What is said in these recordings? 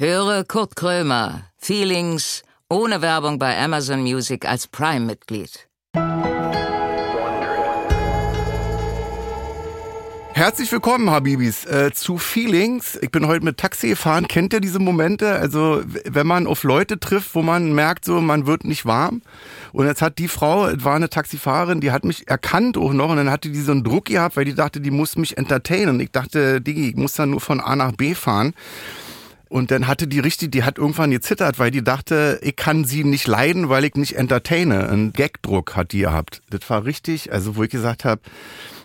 Höre Kurt Krömer, Feelings, ohne Werbung bei Amazon Music als Prime-Mitglied. Herzlich willkommen, Habibis, zu Feelings. Ich bin heute mit Taxi gefahren. Kennt ihr diese Momente? Also, wenn man auf Leute trifft, wo man merkt, so, man wird nicht warm. Und jetzt hat die Frau, war eine Taxifahrerin, die hat mich erkannt auch noch. Und dann hatte die so einen Druck gehabt, weil die dachte, die muss mich entertainen. Ich dachte, Diggi, ich muss dann nur von A nach B fahren. Und dann hatte die richtig, die hat irgendwann gezittert, weil die dachte, ich kann sie nicht leiden, weil ich nicht entertaine. Ein Gagdruck hat die gehabt. Das war richtig, also wo ich gesagt habe,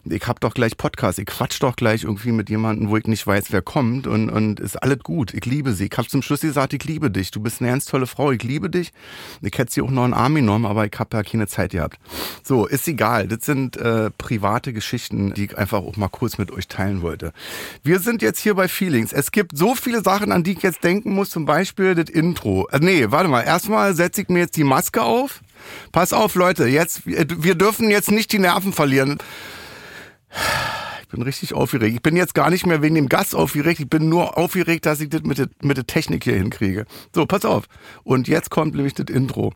ich hab doch gleich Podcast, ich quatsch doch gleich irgendwie mit jemandem, wo ich nicht weiß, wer kommt und ist alles gut, ich liebe sie. Ich hab zum Schluss gesagt, ich liebe dich, du bist eine ganz tolle Frau, ich liebe dich. Ich hätte sie auch noch in den Arm genommen, aber ich hab ja keine Zeit gehabt. So, ist egal, das sind private Geschichten, die ich einfach auch mal kurz mit euch teilen wollte. Wir sind jetzt hier bei Feelings. Es gibt so viele Sachen, an die ich jetzt denken muss, zum Beispiel das Intro. Nee, warte mal, erstmal setze ich mir jetzt die Maske auf. Pass auf, Leute, jetzt, wir dürfen jetzt nicht die Nerven verlieren. Ich bin richtig aufgeregt. Ich bin jetzt gar nicht mehr wegen dem Gast aufgeregt. Ich bin nur aufgeregt, dass ich das mit der Technik hier hinkriege. So, pass auf. Und jetzt kommt nämlich das Intro.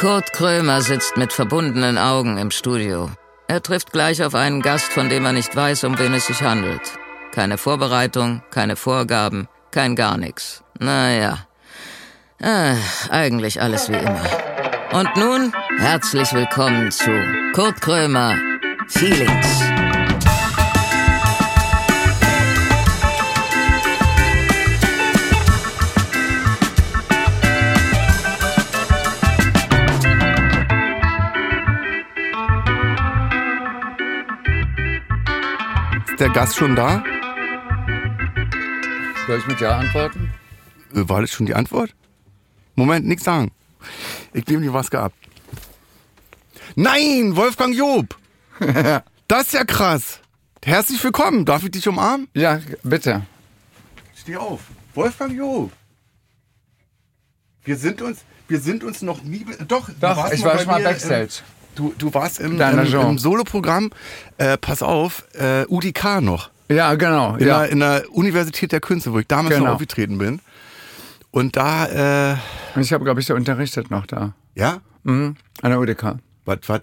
Kurt Krömer sitzt mit verbundenen Augen im Studio. Er trifft gleich auf einen Gast, von dem er nicht weiß, um wen es sich handelt. Keine Vorbereitung, keine Vorgaben, kein gar nichts. Naja, eigentlich alles wie immer. Und nun herzlich willkommen zu Kurt Krömer, Feelings. Ist der Gast schon da? Soll ich mit Ja antworten? War das schon die Antwort? Moment, nichts sagen. Ich nehme die Maske ab. Nein, Wolfgang Joop! Das ist ja krass. Herzlich willkommen. Darf ich dich umarmen? Ja, bitte. Steh auf. Wolfgang Joop. Wir sind uns noch nie... Doch, ich war schon mal Backstage. Du warst im Soloprogramm. Pass auf, UDK noch. Ja, genau. In der Universität der Künste, wo ich damals noch aufgetreten bin. Und da... ich habe, glaube ich, da unterrichtet noch da. Ja? Mhm, an der UDK.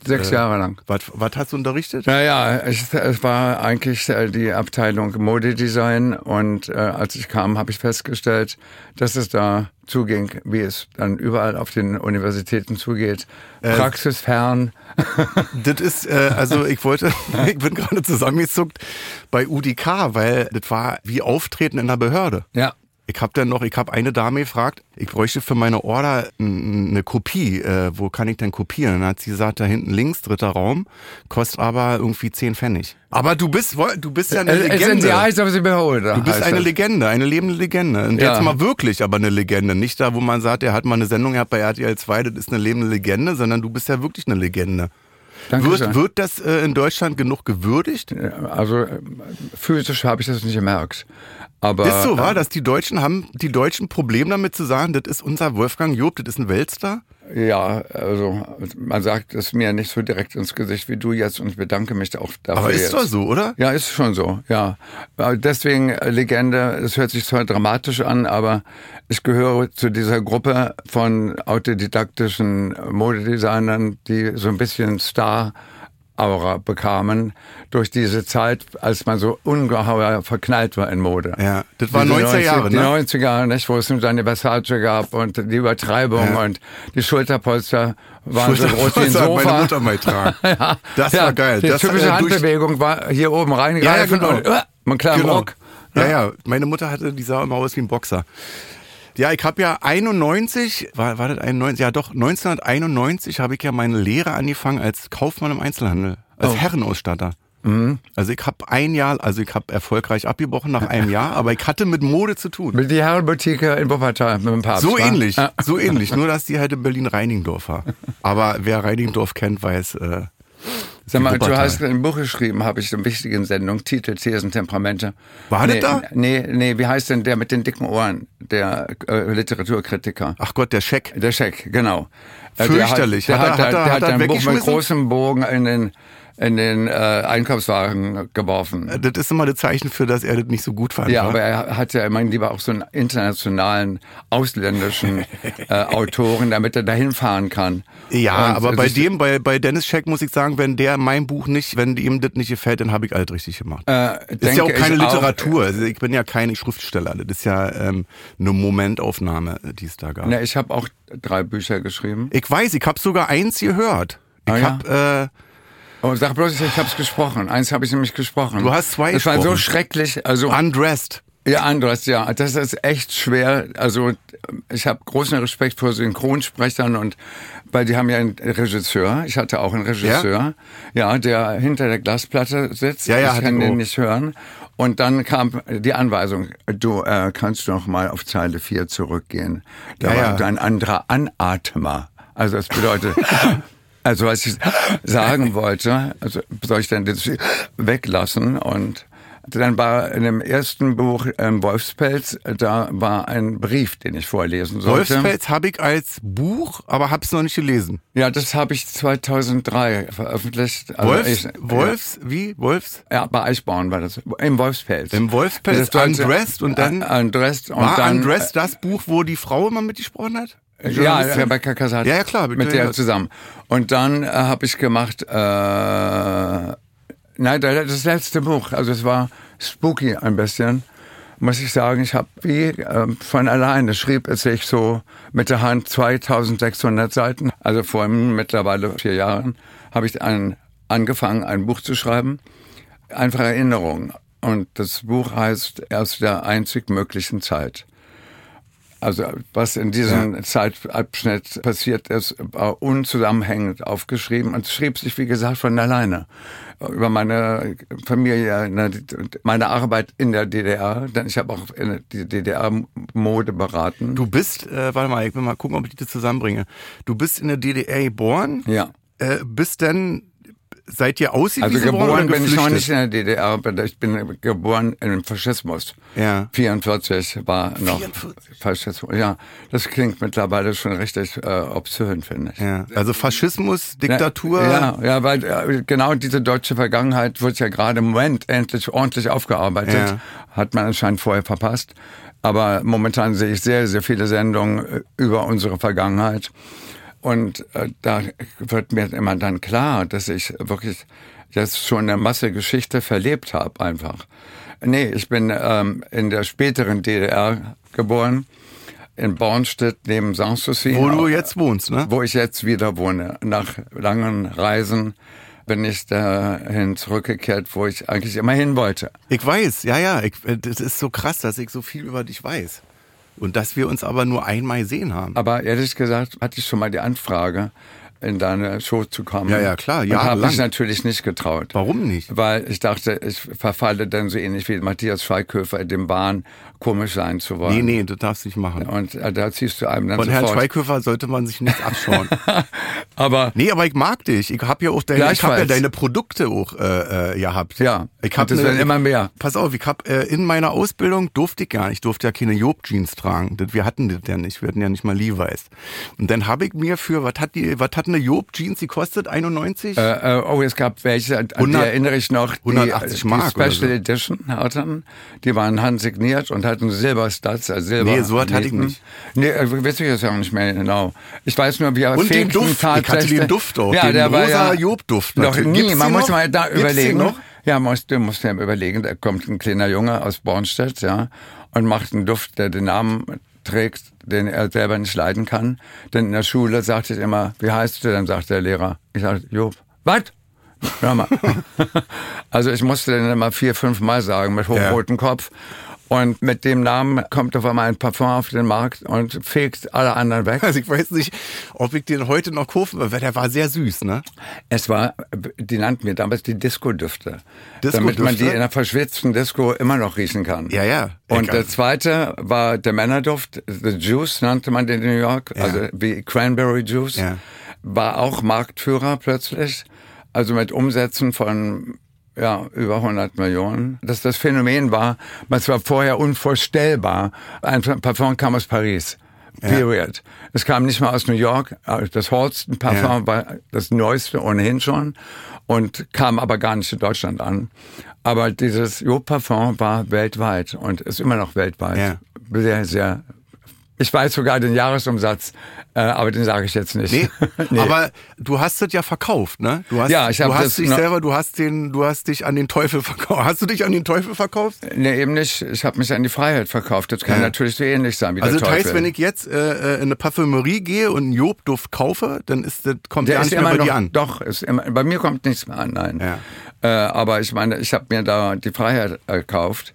6 Jahre lang. Was hast du unterrichtet? Naja, es war eigentlich die Abteilung Modedesign. Und als ich kam, habe ich festgestellt, dass es da zuging, wie es dann überall auf den Universitäten zugeht. Praxisfern. Das ist, ich bin gerade zusammengezuckt bei UDK, weil das war wie Auftreten in der Behörde. Ja. Ich habe eine Dame gefragt, ich bräuchte für meine Order eine Kopie. Wo kann ich denn kopieren? Und dann hat sie gesagt, da hinten links, 3. Raum, kostet aber irgendwie 10 Pfennig. Aber du bist ja eine Legende. Du bist eine Legende, eine lebende Legende. Und jetzt mal wirklich aber eine Legende. Nicht da, wo man sagt, er hat mal eine Sendung gehabt bei RTL 2, das ist eine lebende Legende, sondern du bist ja wirklich eine Legende. Wird das in Deutschland genug gewürdigt? Also physisch habe ich das nicht gemerkt. Aber, ist so wahr, dass die Deutschen Probleme damit zu sagen, das ist unser Wolfgang Joop, das ist ein Weltstar? Ja, also man sagt es mir nicht so direkt ins Gesicht wie du jetzt und ich bedanke mich auch dafür. Aber ist doch so, oder? Ja, ist schon so, ja. Deswegen Legende, es hört sich zwar dramatisch an, aber ich gehöre zu dieser Gruppe von autodidaktischen Modedesignern, die so ein bisschen Star-Aura bekamen durch diese Zeit, als man so ungeheuer verknallt war in Mode. Ja, das waren 90er Jahre, ne? Die 90er Jahre, nicht, wo es dann die Versace gab und die Übertreibung und die Schulterpolster waren so groß wie ein Sofa. Meine Mutter mal tragen. Ja, das war geil. Die typische Handbewegung war hier oben reingreifen und man klaren Rock. Ja, meine Mutter die sah immer aus wie ein Boxer. Ja, ich habe ja 1991 habe ich ja meine Lehre angefangen als Kaufmann im Einzelhandel, als Herrenausstatter. Mhm. Also ich habe ich habe erfolgreich abgebrochen nach einem Jahr, aber ich hatte mit Mode zu tun. Mit der Herrenboutique in Wuppertal mit dem Papst. So ähnlich, nur dass die halt in Berlin-Reinickendorf war. Aber wer Reinickendorf kennt, weiß... Sag mal, du hast ein Buch geschrieben, habe ich in wichtigen Sendung, Titel, Thesen, Temperamente. War das da? Nee, wie heißt denn der mit den dicken Ohren, der Literaturkritiker? Ach Gott, der Scheck. Der Scheck, genau. Fürchterlich. Der hat ein Buch mit großem Bogen in den in den Einkaufswagen geworfen. Das ist immer ein Zeichen für, dass er das nicht so gut fand. Ja, oder? Aber er hat ja immerhin lieber auch so einen internationalen, ausländischen Autoren, damit er dahin fahren kann. Ja, und aber bei Dennis Scheck muss ich sagen, wenn ihm das nicht gefällt, dann habe ich alles richtig gemacht. Das ist ja auch keine Literatur. Also ich bin ja kein Schriftsteller. Das ist ja eine Momentaufnahme, die es da gab. Na, ich habe auch 3 Bücher geschrieben. Ich weiß, ich habe sogar eins gehört. Oh, sag bloß, ich hab's gesprochen. Eins habe ich nämlich gesprochen. Du hast 2 gesprochen. Das war so schrecklich. Also Undressed. Ja, Undressed, ja. Das ist echt schwer. Also ich habe großen Respekt vor Synchronsprechern weil die haben ja einen Regisseur. Ich hatte auch einen Regisseur, ja der hinter der Glasplatte sitzt. Ja, ich kann den nicht hören. Und dann kam die Anweisung, du kannst doch mal auf Zeile 4 zurückgehen. Da war ein anderer Anatmer. Also das bedeutet... Also was ich sagen wollte, also soll ich dann das weglassen? Und dann war in dem ersten Buch Wolfspelz, da war ein Brief, den ich vorlesen sollte. Wolfspelz habe ich als Buch, aber habe es noch nicht gelesen. Ja, das habe ich 2003 veröffentlicht. Also Wolfs? Ja, bei Eichborn war das, im Wolfspelz. Im Wolfspelz, Undressed und dann... Undressed das Buch, wo die Frau immer mitgesprochen hat? Ja, Rebecca Casati. Ja, klar. Mit der zusammen. Und dann habe ich gemacht, das letzte Buch. Also es war spooky ein bisschen, muss ich sagen. Ich habe von alleine schrieb es sich so mit der Hand 2600 Seiten. Also vor mittlerweile 4 Jahren habe ich angefangen, ein Buch zu schreiben. Einfach Erinnerungen. Und das Buch heißt Erst der einzig möglichen Zeit. Also was in diesem Zeitabschnitt passiert ist, war unzusammenhängend aufgeschrieben und schrieb sich, wie gesagt, von alleine über meine Familie, meine Arbeit in der DDR. Denn ich habe auch in die DDR-Mode beraten. Du bist, warte mal, ich will mal gucken, ob ich das zusammenbringe. Du bist in der DDR geboren? Ja. Seid ihr ausgewiesen worden? Also geboren bin ich noch nicht in der DDR, aber ich bin geboren im Faschismus. Ja. 44 war noch 44. Faschismus. Ja, das klingt mittlerweile schon richtig obszön, finde ich. Ja. Also Faschismus, Diktatur. Ja, weil genau diese deutsche Vergangenheit wird ja gerade im Moment endlich ordentlich aufgearbeitet. Ja. Hat man anscheinend vorher verpasst. Aber momentan sehe ich sehr, sehr viele Sendungen über unsere Vergangenheit. Und da wird mir immer dann klar, dass ich wirklich jetzt schon eine Masse Geschichte verlebt habe einfach. Nee, ich bin in der späteren DDR geboren, in Bornstedt neben Sanssouci. Wo du jetzt wohnst, ne? Wo ich jetzt wieder wohne. Nach langen Reisen bin ich dahin zurückgekehrt, wo ich eigentlich immer hin wollte. Ich weiß, das ist so krass, dass ich so viel über dich weiß. Und dass wir uns aber nur einmal gesehen haben. Aber ehrlich gesagt hatte ich schon mal die Anfrage, in deine Show zu kommen. Ja, klar. Ja, habe ich natürlich nicht getraut. Warum nicht? Weil ich dachte, ich verfalle dann so ähnlich wie Matthias Schweighöfer in dem Wahn, komisch sein zu wollen. Nee, das darfst du nicht machen. Und da ziehst du einem dann von sofort... Von Herrn Schweighöfer sollte man sich nichts abschauen. aber ich mag dich. Ich habe ja auch deine Produkte auch gehabt. Ja, ich hab das werden immer mehr. Pass auf, ich habe in meiner Ausbildung durfte ja keine Joop Jeans tragen. Wir hatten das ja nicht. Wir hatten ja nicht mal Levi's. Und dann habe ich mir für, was hat eine Joop Jeans, die kostet 91? Es gab welche, an die erinnere ich noch, die 180 Mark die Special Edition hatten. Die waren handsigniert und hatten Silberstats. Nee, so hatte ich nicht. Nee, weiß ich jetzt auch nicht mehr genau. Ich weiß nur, wie er fehlt. Und den Duft, ich hatte den Duft auch, den rosa Joop-Duft. Noch nie, man muss mal da überlegen. Ja, musst ja überlegen, da kommt ein kleiner Junge aus Bornstedt, ja, und macht einen Duft, der den Namen trägt, den er selber nicht leiden kann. Denn in der Schule sagte ich immer, wie heißt du denn, sagt der Lehrer. Ich sagte, Joop. Was? Hör mal. Also ich musste den immer 4-5 Mal sagen mit hochrotem Kopf. Und mit dem Namen kommt auf einmal ein Parfum auf den Markt und fegt alle anderen weg. Also ich weiß nicht, ob ich den heute noch kaufen will, weil der war sehr süß, ne? Die nannten wir damals die Discodüfte. Damit man die in einer verschwitzten Disco immer noch riechen kann. Ja. Und der zweite war der Männerduft, The Juice nannte man den in New York, also wie Cranberry Juice. Ja. War auch Marktführer plötzlich, also mit Umsätzen von... Ja, über 100 Millionen. Dass das Phänomen war, was war vorher unvorstellbar. Ein Parfum kam aus Paris. Period. Ja. Es kam nicht mal aus New York. Das Horsten Parfum war das Neueste ohnehin schon. und kam aber gar nicht in Deutschland an. Aber dieses Joop Parfum war weltweit und ist immer noch weltweit. Ja. Sehr, sehr. Ich weiß sogar den Jahresumsatz, aber den sage ich jetzt nicht. Nee, nee. Aber du hast das ja verkauft, ne? Du hast, ja, ich habe das. Du hast dich selber, du hast dich an den Teufel verkauft. Hast du dich an den Teufel verkauft? Nee, eben nicht. Ich habe mich an die Freiheit verkauft. Das kann natürlich so ähnlich sein wie der Teufel. Also das heißt, wenn ich jetzt in eine Parfümerie gehe und einen Joop-Duft kaufe, dann ist das, kommt der nicht mehr bei dir an. Doch, ist immer, bei mir kommt nichts mehr an, nein. Ja. Aber ich meine, ich habe mir da die Freiheit erkauft.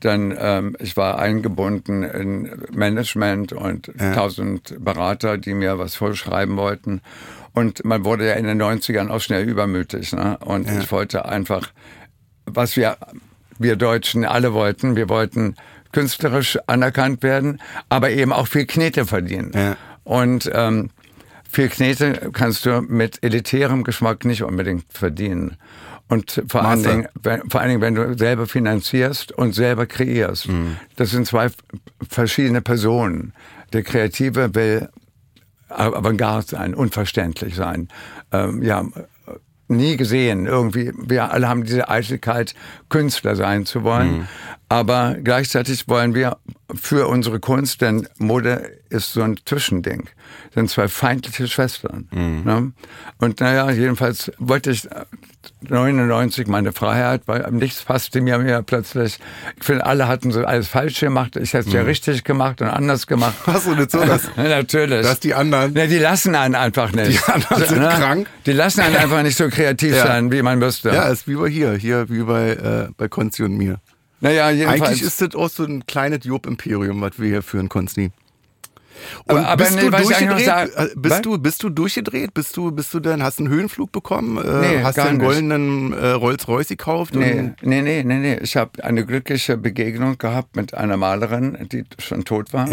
Dann, ich war eingebunden in Management und 1000 Berater, die mir was vorschreiben wollten. Und man wurde ja in den 90ern auch schnell übermütig. Ne? Und ich wollte einfach, was wir Deutschen alle wollten, wir wollten künstlerisch anerkannt werden, aber eben auch viel Knete verdienen. Ja. Und viel Knete kannst du mit elitärem Geschmack nicht unbedingt verdienen. Und vor allen Dingen, wenn du selber finanzierst und selber kreierst. Mhm. Das sind zwei verschiedene Personen. Der Kreative will Avantgarde sein, unverständlich sein. Nie gesehen irgendwie. Wir alle haben diese Eitelkeit, Künstler sein zu wollen. Mhm. Aber gleichzeitig wollen wir für unsere Kunst, denn Mode ist so ein Zwischending. Das sind zwei feindliche Schwestern. Mhm. Ne? Und naja, jedenfalls wollte ich 99 meine Freiheit, weil nichts passte mir mehr plötzlich. Ich finde, alle hatten so alles falsch gemacht. Ich hätte es ja richtig gemacht und anders gemacht. Hast du nicht so das? Natürlich. Dass die anderen... Ne, die lassen einen einfach nicht. Die anderen sind krank. Die lassen einen einfach nicht so kreativ sein, wie man müsste. Ja, ist wie bei hier wie bei Konzi und mir. Naja, jedenfalls. Eigentlich ist das auch so ein kleines Joop-Imperium, was wir hier führen, Konzi. Und aber bist, nee, du bist du durchgedreht? Bist du dann, hast du einen Höhenflug bekommen? Nee, hast du einen goldenen Rolls-Royce gekauft? Nee. Ich habe eine glückliche Begegnung gehabt mit einer Malerin, die schon tot war,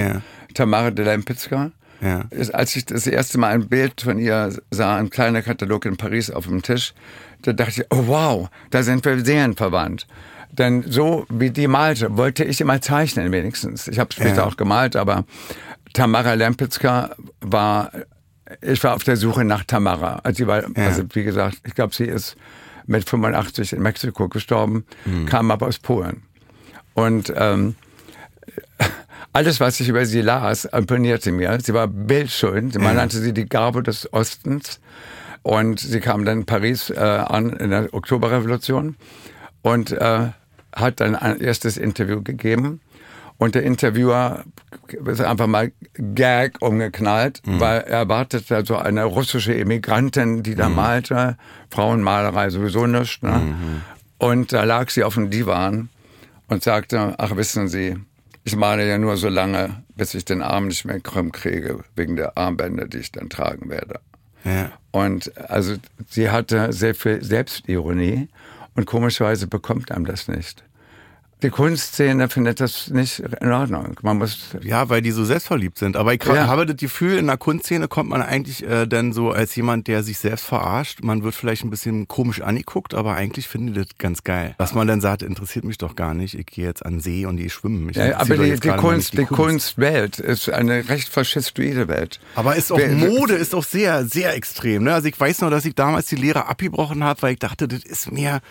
Tamara de Lempicka. Ja. Als ich das erste Mal ein Bild von ihr sah, ein kleiner Katalog in Paris auf dem Tisch, da dachte ich, oh wow, da sind wir seelenverwandt. Denn so wie die malte, wollte ich immer zeichnen wenigstens. Ich habe später auch gemalt, aber Tamara Lempicka ich war auf der Suche nach Tamara. Also sie war, wie gesagt, ich glaube, sie ist mit 85 in Mexiko gestorben, kam aber aus Polen. Und alles, was ich über sie las, imponierte mir. Sie war bildschön, man nannte sie die Garbe des Ostens. Und sie kam dann in Paris an, in der Oktoberrevolution. Und hat dann ein erstes Interview gegeben. Und der Interviewer ist einfach mal Gag umgeknallt, weil er erwartete so eine russische Emigrantin, die da malte. Frauenmalerei sowieso nichts. Ne? Und da lag sie auf dem Divan und sagte, ach wissen Sie, ich male ja nur so lange, bis ich den Arm nicht mehr krumm kriege, wegen der Armbänder, die ich dann tragen werde. Ja. Und also sie hatte sehr viel Selbstironie. Und komischerweise bekommt einem das nicht. Die Kunstszene findet das nicht in Ordnung. Man muss weil die so selbstverliebt sind. Aber ich habe das Gefühl, in der Kunstszene kommt man eigentlich dann so als jemand, der sich selbst verarscht. Man wird vielleicht ein bisschen komisch angeguckt, aber eigentlich finde ich das ganz geil. Was man dann sagt, interessiert mich doch gar nicht. Ich gehe jetzt an den See und ich schwimme. Aber die Kunstwelt ist eine recht faschistoide Welt. Aber ist auch Mode ist auch sehr, sehr extrem. Ne? Also ich weiß noch, dass ich damals die Lehre abgebrochen habe, weil ich dachte, das ist mir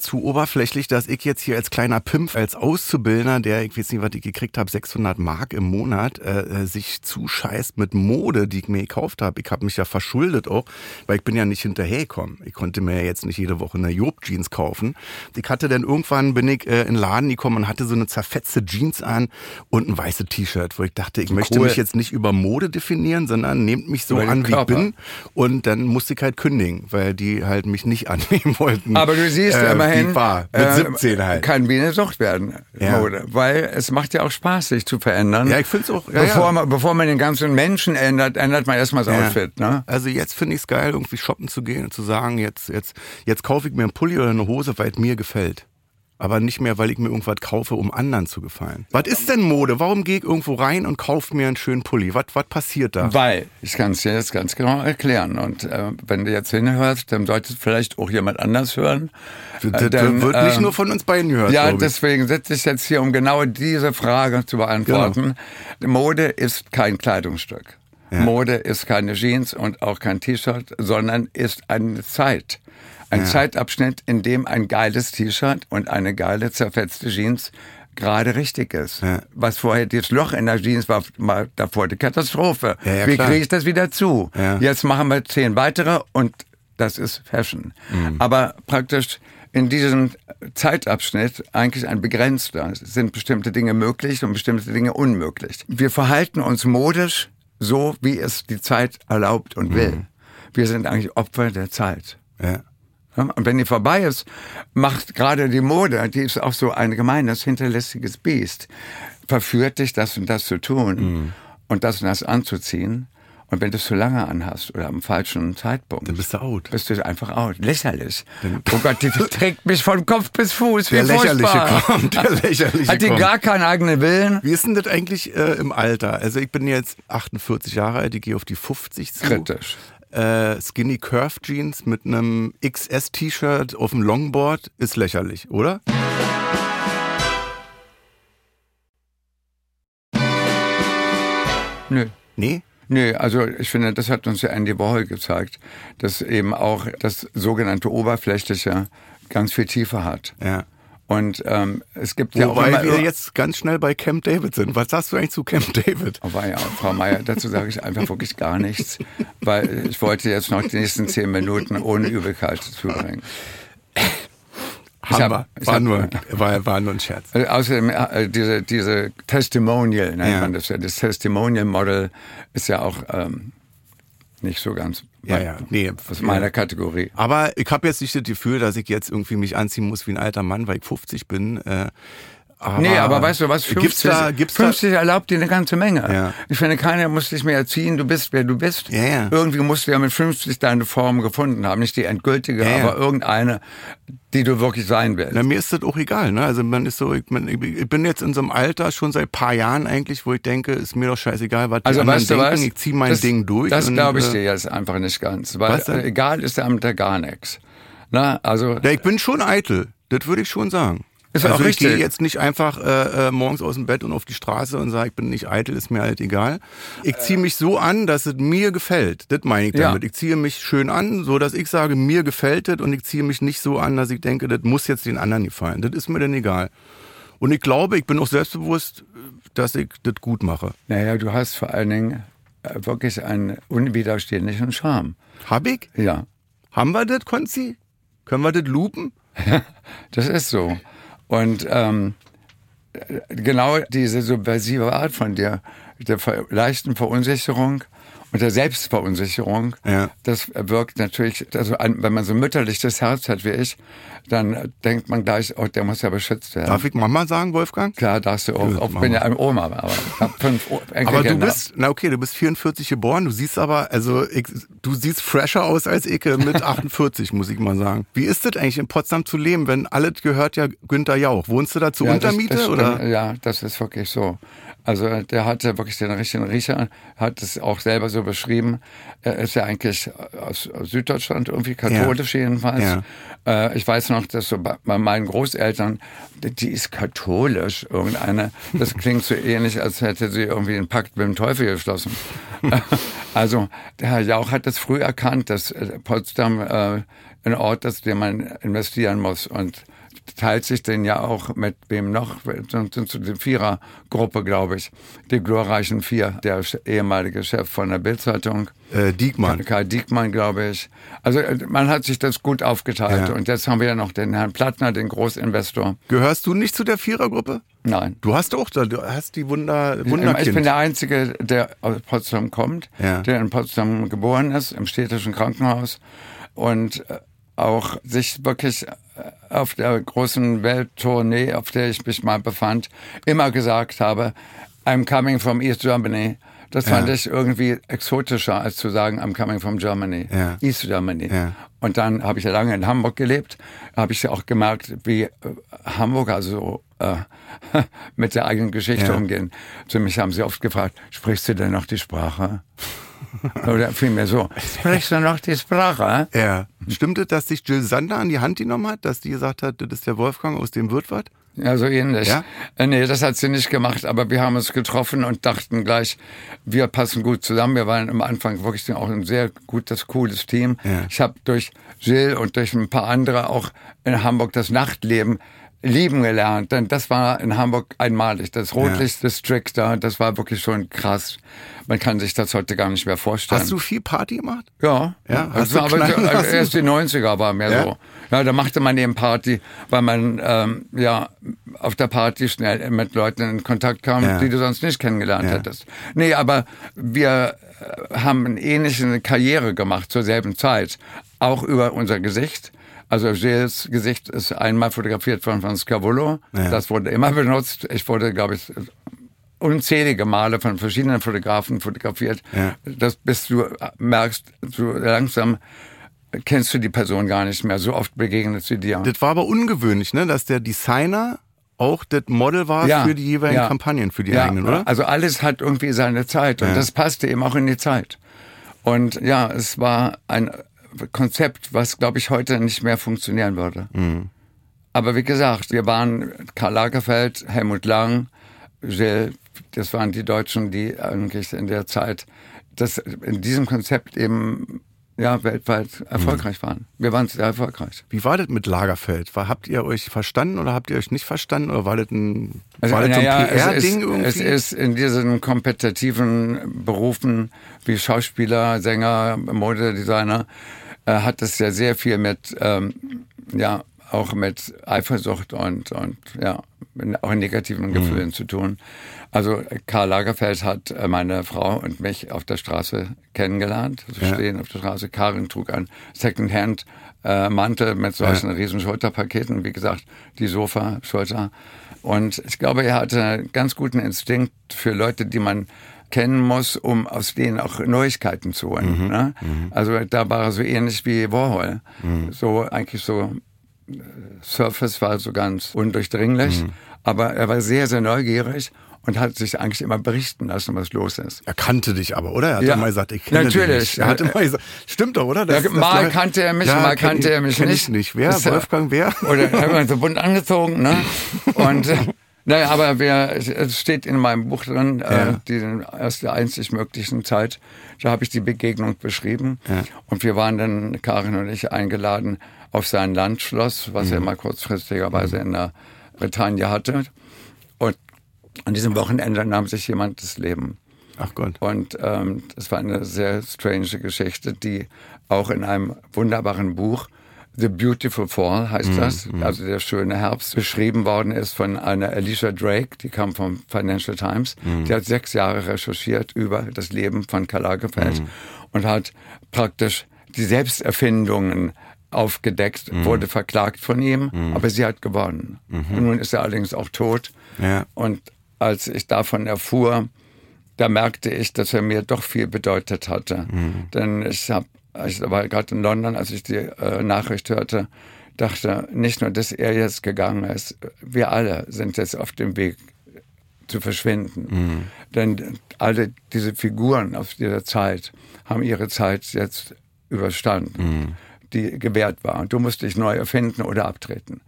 zu oberflächlich, dass ich jetzt hier als kleiner Pimp, als Auszubildender, der, ich weiß nicht, was ich gekriegt habe, 600 Mark im Monat, sich zuscheißt mit Mode, die ich mir gekauft habe. Ich habe mich ja verschuldet auch, weil ich bin ja nicht hinterhergekommen. Ich konnte mir ja jetzt nicht jede Woche eine Joop Jeans kaufen. Ich hatte dann irgendwann, bin ich in den Laden gekommen und hatte so eine zerfetzte Jeans an und ein weißes T-Shirt, wo ich dachte, ich möchte mich jetzt nicht über Mode definieren, sondern nehmt mich so an, wie ich bin. Und dann musste ich halt kündigen, weil die halt mich nicht annehmen wollten. Aber du siehst immerhin, mit 17 halt. Kann wie eine Sucht werden, Mode. Weil es macht ja auch Spaß, sich zu verändern. Ja, ich finde es auch. Ja, bevor man den ganzen Menschen ändert, ändert man erstmal das Outfit. Ne? Also jetzt finde ich es geil, irgendwie shoppen zu gehen und zu sagen, jetzt kaufe ich mir einen Pulli oder eine Hose, weil es mir gefällt. Aber nicht mehr, weil ich mir irgendwas kaufe, um anderen zu gefallen. Was ist denn Mode? Warum gehe ich irgendwo rein und kaufe mir einen schönen Pulli? Was passiert da? Weil, ich kann es dir jetzt ganz genau erklären. Und wenn du jetzt hinhörst, dann sollte vielleicht auch jemand anders hören. Das wird nicht nur von uns beiden gehört. Ja, deswegen sitze ich jetzt hier, um genau diese Frage zu beantworten. Genau. Mode ist kein Kleidungsstück. Ja. Mode ist keine Jeans und auch kein T-Shirt, sondern ist eine Zeit. Ein Zeitabschnitt, in dem ein geiles T-Shirt und eine geile zerfetzte Jeans gerade richtig ist. Ja. Was vorher das Loch in der Jeans war, mal davor die Katastrophe. Ja, wie kriege ich das wieder zu? Ja. Jetzt machen wir 10 weitere und das ist Fashion. Mhm. Aber praktisch in diesem Zeitabschnitt, eigentlich ein begrenzter, sind bestimmte Dinge möglich und bestimmte Dinge unmöglich. Wir verhalten uns modisch so, wie es die Zeit erlaubt und will. Mhm. Wir sind eigentlich Opfer der Zeit. Ja. Und wenn die vorbei ist, macht gerade die Mode, die ist auch so ein gemeines, hinterlistiges Biest, verführt dich, das und das zu tun und das anzuziehen. Und wenn du es zu lange anhast oder am falschen Zeitpunkt, dann bist du out. Bist du einfach out. Lächerlich. Oh Gott, die trägt mich von Kopf bis Fuß. Der Lächerliche kommt. Der Lächerliche hat die kommt. Gar keinen eigenen Willen. Wie ist denn das eigentlich im Alter? Also ich bin jetzt 48 Jahre alt, ich gehe auf die 50 zu. Kritisch. Skinny Curved Jeans mit einem XS-T-Shirt auf dem Longboard ist lächerlich, oder? Nö. Nee? Nee, also ich finde, das hat uns ja Andy Warhol gezeigt, dass eben auch das sogenannte Oberflächliche ganz viel Tiefe hat. Ja. Und es gibt ja auch immer... Wobei wir jetzt ganz schnell bei Camp David sind. Was sagst du eigentlich zu Camp David? Aber ja, Frau Meier, dazu sage ich einfach wirklich gar nichts, weil ich wollte jetzt noch die nächsten 10 Minuten ohne Übelkeit zubringen. War nur ein Scherz. Außerdem, diese Testimonial, nennt man das ja. Das Testimonial Model ist ja auch nicht so ganz... aus meiner Kategorie. Aber ich habe jetzt nicht das Gefühl, dass ich jetzt irgendwie mich anziehen muss wie ein alter Mann, weil ich 50 bin. Aber weißt du was, 50 erlaubt dir eine ganze Menge. Ja. Ich finde, keiner muss dich mehr erziehen, du bist, wer du bist. Ja, ja. Irgendwie musst du ja mit 50 deine Form gefunden haben, nicht die endgültige, aber irgendeine, die du wirklich sein willst. Na, mir ist das auch egal, ne? Also man ist so, ich bin jetzt in so einem Alter, schon seit ein paar Jahren eigentlich, wo ich denke, ist mir doch scheißegal, was die anderen denken, ich zieh mein Ding durch. Das glaube ich dir jetzt einfach nicht ganz, weil egal ist am Ende gar nichts. Na, also, ich bin schon eitel, das würde ich schon sagen. Ist also auch richtig. Ich gehe jetzt nicht einfach morgens aus dem Bett und auf die Straße und sage, ich bin nicht eitel, ist mir halt egal. Ich ziehe mich so an, dass es mir gefällt. Das meine ich damit. Ja. Ich ziehe mich schön an, so dass ich sage, mir gefällt es, und ich ziehe mich nicht so an, dass ich denke, das muss jetzt den anderen gefallen. Das ist mir dann egal. Und ich glaube, ich bin auch selbstbewusst, dass ich das gut mache. Naja, du hast vor allen Dingen wirklich einen unwiderstehlichen Charme. Hab ich? Ja. Haben wir das, Konzi? Können wir das loopen? Das ist so. Und genau diese subversive Art von dir, der leichten Verunsicherung und der Selbstverunsicherung, das wirkt natürlich, also wenn man so ein mütterliches Herz hat wie ich, dann denkt man gleich, oh, der muss ja beschützt werden. Darf ich Mama sagen, Wolfgang? Klar, darfst du auch. Ich bin ja eine Oma, aber ich habe 5 Enkelkinder. Aber du bist, du bist 44 geboren, du siehst aber, du siehst fresher aus als ich mit 48, muss ich mal sagen. Wie ist das eigentlich in Potsdam zu leben, wenn alles gehört ja Günther Jauch? Wohnst du da zu Untermiete? Das stimmt, oder? Ja, das ist wirklich so. Also der hatte wirklich den richtigen Riecher, hat es auch selber so beschrieben. Er ist ja eigentlich aus Süddeutschland, irgendwie katholisch jedenfalls. Ja. Ich weiß noch, dass so bei meinen Großeltern, die ist katholisch, irgendeine. Das klingt so ähnlich, als hätte sie irgendwie einen Pakt mit dem Teufel geschlossen. Also der Herr Jauch hat das früh erkannt, dass Potsdam ein Ort ist, den man investieren muss, und teilt sich denn ja auch mit wem noch, zu der Vierergruppe, glaube ich, die glorreichen 4, der ehemalige Chef von der Bild-Zeitung. Diekmann. Kai Diekmann, glaube ich. Also man hat sich das gut aufgeteilt. Ja. Und jetzt haben wir ja noch den Herrn Plattner, den Großinvestor. Gehörst du nicht zu der Vierergruppe? Nein. Du hast die Wunderkind. Ich bin der Einzige, der aus Potsdam kommt, der in Potsdam geboren ist, im städtischen Krankenhaus, und auch sich wirklich auf der großen Welttournee, auf der ich mich mal befand, immer gesagt habe, I'm coming from East Germany. Das fand ich irgendwie exotischer, als zu sagen, I'm coming from Germany, East Germany. Ja. Und dann habe ich ja lange in Hamburg gelebt, habe ich ja auch gemerkt, wie Hamburger so mit der eigenen Geschichte umgehen. Zu mich haben sie oft gefragt, sprichst du denn noch die Sprache? Oder vielmehr so, sprichst du noch die Sprache? Ja. Stimmt es, dass sich Jill Sander an die Hand genommen hat, dass die gesagt hat, das ist der Wolfgang aus dem Wirtwart? Ja, so ähnlich. Ja? Nee, das hat sie nicht gemacht, aber wir haben uns getroffen und dachten gleich, wir passen gut zusammen. Wir waren am Anfang wirklich auch ein sehr gutes, cooles Team. Ja. Ich habe durch Jill und durch ein paar andere auch in Hamburg das Nachtleben lieben gelernt, denn das war in Hamburg einmalig. Das Rotlichtdistrikt da, das war wirklich schon krass. Man kann sich das heute gar nicht mehr vorstellen. Hast du viel Party gemacht? Ja. Erst die 90er war mehr so. Ja, da machte man eben Party, weil man auf der Party schnell mit Leuten in Kontakt kam, die du sonst nicht kennengelernt hättest. Nee, aber wir haben eine ähnliche Karriere gemacht zur selben Zeit. Auch über unser Gesicht. Also Gilles Gesicht ist einmal fotografiert von Scavullo. Ja. Das wurde immer benutzt. Ich wurde, glaube ich, unzählige Male von verschiedenen Fotografen fotografiert. Ja. Das, bis du merkst, so langsam kennst du die Person gar nicht mehr. So oft begegnet sie dir. Das war aber ungewöhnlich, ne? Dass der Designer auch das Model war für die jeweiligen Kampagnen, für die eigenen, oder? Also alles hat irgendwie seine Zeit. Und das passte eben auch in die Zeit. Und ja, es war ein Konzept, was, glaube ich, heute nicht mehr funktionieren würde. Mhm. Aber wie gesagt, wir waren Karl Lagerfeld, Helmut Lang, Gilles, das waren die Deutschen, die eigentlich in der Zeit das, in diesem Konzept eben weltweit erfolgreich waren. Wir waren sehr erfolgreich. Wie war das mit Lagerfeld? Habt ihr euch verstanden oder habt ihr euch nicht verstanden? Oder war das ein PR-Ding irgendwie? Es ist in diesen kompetitiven Berufen wie Schauspieler, Sänger, Modedesigner, hat es ja sehr viel mit, auch mit Eifersucht und auch negativen Gefühlen zu tun. Also Karl Lagerfeld hat meine Frau und mich auf der Straße kennengelernt. Wir stehen auf der Straße. Karin trug einen Secondhand-Mantel mit solchen riesen Schulterpaketen. Wie gesagt, die Sofa-Schulter. Und ich glaube, er hatte einen ganz guten Instinkt für Leute, die man kennen muss, um aus denen auch Neuigkeiten zu holen. Mhm. Ne? Mhm. Also da war er so ähnlich wie Warhol. Mhm. So eigentlich so, Surface war so ganz undurchdringlich, aber er war sehr, sehr neugierig und hat sich eigentlich immer berichten lassen, was los ist. Er kannte dich aber, oder? Er hat immer gesagt, ich kenne dich. Natürlich. Stimmt doch, oder? Mal kannte er mich, mal kannte er mich nicht. Wer? Wolfgang, wer? Oder er hat so bunt angezogen, ne? Und aber es steht in meinem Buch drin, die erst der einzig möglichen Zeit, da habe ich die Begegnung beschrieben. Ja. Und wir waren dann, Karin und ich, eingeladen auf sein Landschloss, was er mal kurzfristigerweise in der Bretagne hatte. Und an diesem Wochenende nahm sich jemand das Leben. Ach Gott. Und das war eine sehr strange Geschichte, die auch in einem wunderbaren Buch, The Beautiful Fall heißt das, also der schöne Herbst, beschrieben worden ist von einer Alicia Drake, die kam vom Financial Times, die hat 6 Jahre recherchiert über das Leben von Karl Lagerfeld und hat praktisch die Selbsterfindungen aufgedeckt, wurde verklagt von ihm, aber sie hat gewonnen. Und nun ist er allerdings auch tot. Ja. Und als ich davon erfuhr, da merkte ich, dass er mir doch viel bedeutet hatte. Denn ich war gerade in London, als ich die Nachricht hörte, dachte, nicht nur, dass er jetzt gegangen ist, wir alle sind jetzt auf dem Weg zu verschwinden. Denn alle diese Figuren aus dieser Zeit haben ihre Zeit jetzt überstanden, die gewährt war. Und du musst dich neu erfinden oder abtreten.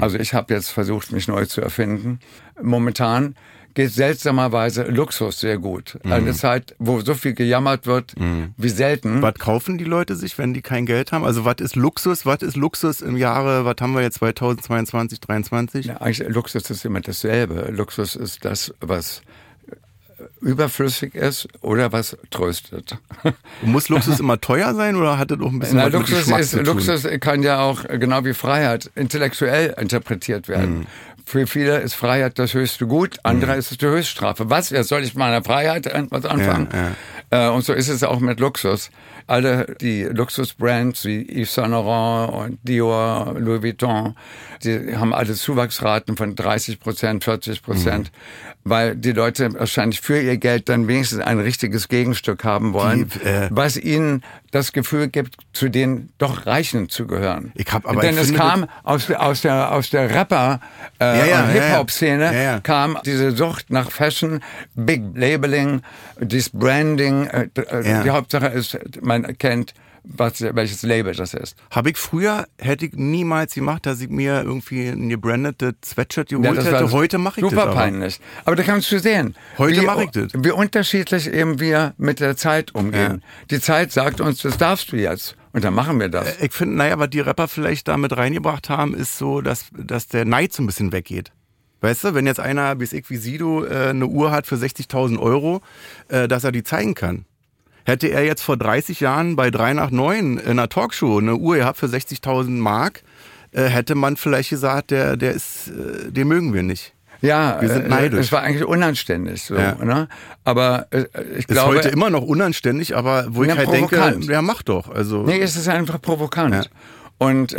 Also ich habe jetzt versucht, mich neu zu erfinden. Momentan geht seltsamerweise Luxus sehr gut. Eine Zeit, wo so viel gejammert wird, wie selten. Was kaufen die Leute sich, wenn die kein Geld haben? Also was ist Luxus? Was ist Luxus im Jahre, was haben wir jetzt, 2022, 2023? Ja, eigentlich Luxus ist immer dasselbe. Luxus ist das, was überflüssig ist oder was tröstet. Muss Luxus immer teuer sein oder hat das auch ein bisschen was mit Geschmack zu tun? Luxus kann ja auch, genau wie Freiheit, intellektuell interpretiert werden. Für viele ist Freiheit das höchste Gut, andere ist es die Höchststrafe. Was, jetzt soll ich mit meiner Freiheit was anfangen? Und so ist es auch mit Luxus. Alle die Luxusbrands wie Yves Saint Laurent und Dior, Louis Vuitton, die haben alle Zuwachsraten von 30%, 40%, weil die Leute wahrscheinlich für ihr Geld dann wenigstens ein richtiges Gegenstück haben wollen, was ihnen das Gefühl gibt, zu den doch Reichen zu gehören. Denn es kam aus der Rapper- und Hip-Hop-Szene kam diese Sucht nach Fashion, Big Labeling, dieses Branding. Die Hauptsache ist, man erkennt, welches Label das ist. Habe ich früher, hätte ich niemals gemacht, dass ich mir irgendwie ein gebrandetes Sweatshirt geholt hätte. Heute mache ich das. Super peinlich. Aber da kannst du sehen. Heute mache ich das. Wie unterschiedlich eben wir mit der Zeit umgehen. Ja. Die Zeit sagt uns, das darfst du jetzt. Und dann machen wir das. Ich finde, naja, was die Rapper vielleicht damit reingebracht haben, ist so, dass der Neid so ein bisschen weggeht. Weißt du, wenn jetzt einer, wie Sido, eine Uhr hat für 60.000 Euro, dass er die zeigen kann. Hätte er jetzt vor 30 Jahren bei 3 nach 9 in einer Talkshow eine Uhr gehabt für 60.000 Mark, hätte man vielleicht gesagt, den mögen wir nicht. Ja, wir sind neidisch. Es war eigentlich unanständig. So, ja. Ne? Aber ich glaube... Ist heute immer noch unanständig, aber wo ich halt provokant. Denke, ja, mach doch. Also, nee, es ist einfach provokant. Ja. Und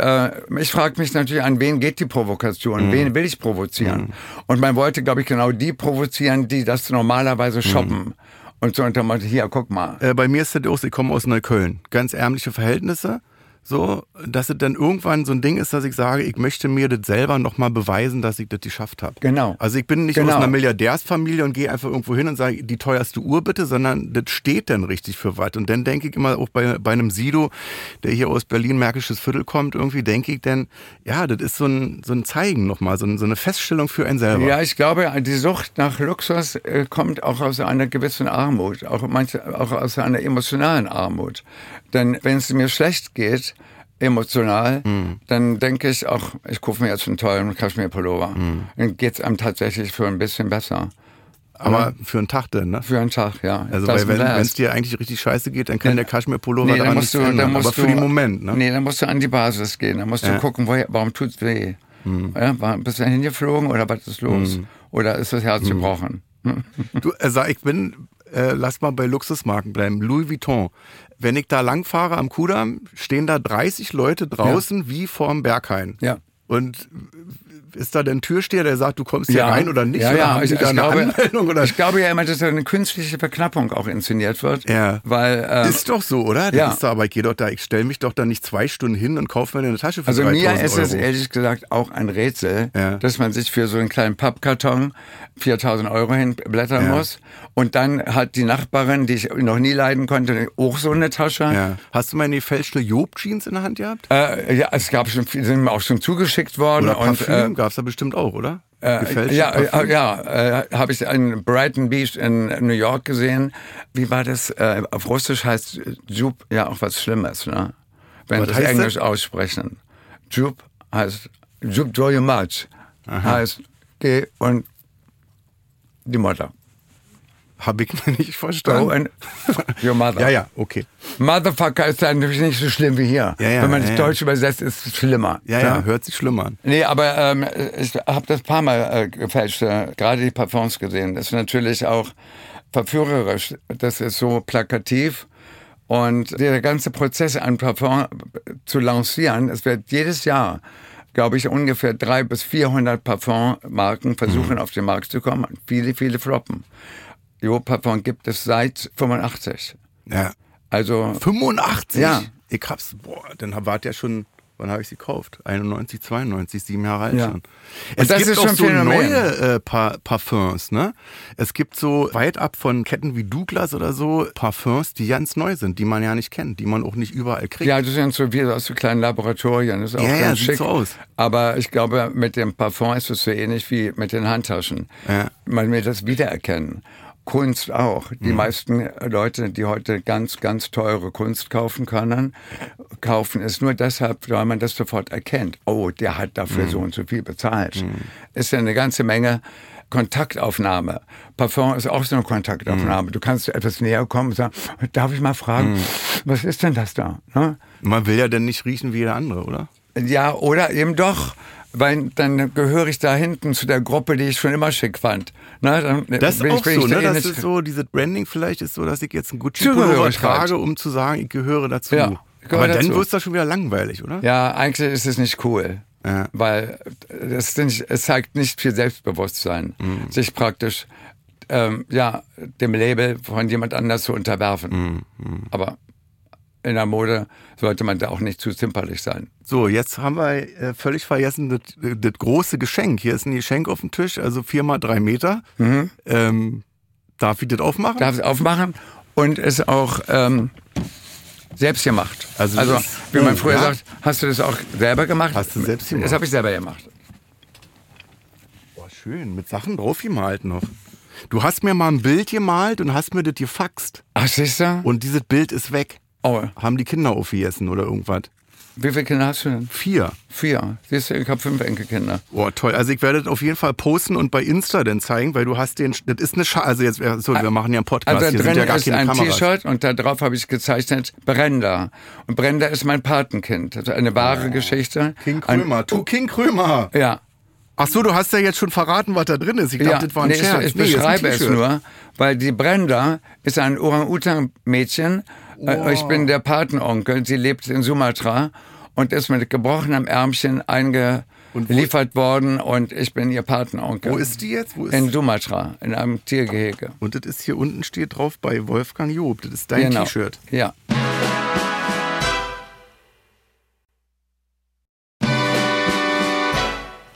ich frage mich natürlich, an wen geht die Provokation? Wen will ich provozieren? Und man wollte, glaube ich, genau die provozieren, die das normalerweise shoppen. Und so, und dann meinte ich, hier, guck mal. Bei mir ist das auch, ich komme aus Neukölln. Ganz ärmliche Verhältnisse. So, dass es dann irgendwann so ein Ding ist, dass ich sage, ich möchte mir das selber nochmal beweisen, dass ich das geschafft habe. Genau. Also ich bin nicht aus einer Milliardärsfamilie und gehe einfach irgendwo hin und sage, die teuerste Uhr bitte, sondern das steht dann richtig für was. Und dann denke ich immer auch bei einem Sido, der hier aus Berlin-Märkisches Viertel kommt, irgendwie denke ich dann, ja, das ist so ein Zeigen nochmal, so eine Feststellung für einen selber. Ja, ich glaube, die Sucht nach Luxus kommt auch aus einer gewissen Armut, auch aus einer emotionalen Armut. Denn wenn es mir schlecht geht, emotional, dann denke ich auch, ich kaufe mir jetzt einen tollen Kaschmirpullover. Dann geht es einem tatsächlich für ein bisschen besser. Aber für einen Tag denn, ne? Für einen Tag, ja. Also wenn es dir eigentlich richtig scheiße geht, dann kann der Kaschmirpullover daran nichts ändern. Aber für den Moment, ne? Nee, dann musst du an die Basis gehen. Dann musst du gucken, warum tut's weh? Ja, bist du hingeflogen oder was ist los? Oder ist das Herz gebrochen? Du, also ich bin... lass mal bei Luxusmarken bleiben. Louis Vuitton. Wenn ich da langfahre am Kudamm, stehen da 30 Leute draußen wie vorm Berghain. Ja. Und ist da der Türsteher, der sagt, du kommst hier rein oder nicht? Ja, ja. Ich glaube ja immer, dass da eine künstliche Verknappung auch inszeniert wird. Ja. Weil, ist doch so, oder? Das ist da, aber ich gehe doch da, ich stelle mich doch da nicht 2 Stunden hin und kaufe mir eine Tasche für 3.000 Euro. Also mir ist es ehrlich gesagt auch ein Rätsel, dass man sich für so einen kleinen Pappkarton 4.000 Euro hinblättern muss. Und dann hat die Nachbarin, die ich noch nie leiden konnte, auch so eine Tasche. Ja. Hast du mal eine gefälschte Joop Jeans in der Hand gehabt? Ja, es gab schon, sind mir auch schon zugeschickt worden. Oder Parfüm gab es da bestimmt auch, oder? Habe ich in Brighton Beach in New York gesehen. Wie war das? Auf Russisch heißt Joop ja auch was Schlimmes, ne? Wenn wir das Englisch aussprechen. Joop heißt Joop do you much. Heißt geh und die Mutter. Habe ich mir nicht verstanden. Go and your mother. Ja, okay. Motherfucker ist dann natürlich nicht so schlimm wie hier. Ja, wenn man es Deutsch übersetzt, ist es schlimmer. Ja, hört sich schlimmer an. Nee, aber ich habe das ein paar Mal gefälscht, gerade die Parfums gesehen. Das ist natürlich auch verführerisch. Das ist so plakativ. Und der ganze Prozess, ein Parfum zu lancieren, es wird jedes Jahr, glaube ich, ungefähr 300 bis 400 Parfummarken versuchen, auf den Markt zu kommen. Viele, viele floppen. Joop Parfum gibt es seit 85. Ja. Also 85? Ja. Ich hab's, dann wart ja schon, wann habe ich sie gekauft? 91, 92, 7 Jahre alt schon. Es gibt auch so neue Parfums, ne? Es gibt so weit ab von Ketten wie Douglas oder so Parfums, die ganz neu sind, die man ja nicht kennt, die man auch nicht überall kriegt. Ja, das sind so wie aus so kleinen Laboratorien, das ist auch ganz schick. So aus. Aber ich glaube, mit dem Parfum ist es so ähnlich wie mit den Handtaschen. Ja. Man will das wiedererkennen. Kunst auch. Die meisten Leute, die heute ganz, ganz teure Kunst kaufen können, kaufen es nur deshalb, weil man das sofort erkennt. Oh, der hat dafür so und so viel bezahlt. Ist ja eine ganze Menge Kontaktaufnahme. Parfum ist auch so eine Kontaktaufnahme. Du kannst etwas näher kommen und sagen, darf ich mal fragen, was ist denn das da? Ne? Man will ja dann nicht riechen wie jeder andere, oder? Ja, oder eben doch. Weil dann gehöre ich da hinten zu der Gruppe, die ich schon immer schick fand. Na, dann das ist auch so, ne? Das ist so, dieses Branding vielleicht ist so, dass ich jetzt einen Gucci-Pullover trage, um zu sagen, ich gehöre dazu. Ja, Aber dann wird es da schon wieder langweilig, oder? Ja, eigentlich ist es nicht cool. Ja. Weil es zeigt nicht viel Selbstbewusstsein, sich praktisch dem Label von jemand anders zu unterwerfen. Aber... in der Mode sollte man da auch nicht zu zimperlich sein. So, jetzt haben wir völlig vergessen, das große Geschenk. Hier ist ein Geschenk auf dem Tisch, also 4 mal 3 Meter. Darf ich das aufmachen? Darf ich aufmachen. Und ist auch Selbst gemacht. Also wie man früher sagt, hast du das auch selber gemacht? Hast du selbst gemacht? Das habe ich selber gemacht. Boah, schön, mit Sachen draufgemalt noch. Du hast mir mal ein Bild gemalt und hast mir das gefaxt. Ach, siehst du? Und dieses Bild ist weg. Oh. Haben die Kinder aufgegessen oder irgendwas? Wie viele Kinder hast du denn? 4. 4. Siehst du, ich habe 5 Enkelkinder. Oh, toll. Also ich werde das auf jeden Fall posten und bei Insta dann zeigen, weil du hast den... Das ist eine Schale. Also jetzt, so, wir machen ja einen Podcast. Also da hier drin sind ja ist ein Kameras. T-Shirt und da drauf habe ich gezeichnet Brenda. Und Brenda ist mein Patenkind. Also eine wahre Geschichte. King Krömer. King Krömer. Ja. Ach so, du hast ja jetzt schon verraten, was da drin ist. Ich dachte, das war ein Scherz. Ich beschreibe es nur, weil die Brenda ist ein Orang-Utan-Mädchen. Wow. Ich bin der Patenonkel. Sie lebt in Sumatra und ist mit gebrochenem Ärmchen eingeliefert worden und ich bin ihr Patenonkel. Wo ist die jetzt? In Sumatra, in einem Tiergehege. Und das ist hier unten steht drauf bei Wolfgang Joop. Das ist dein T-Shirt. Ja.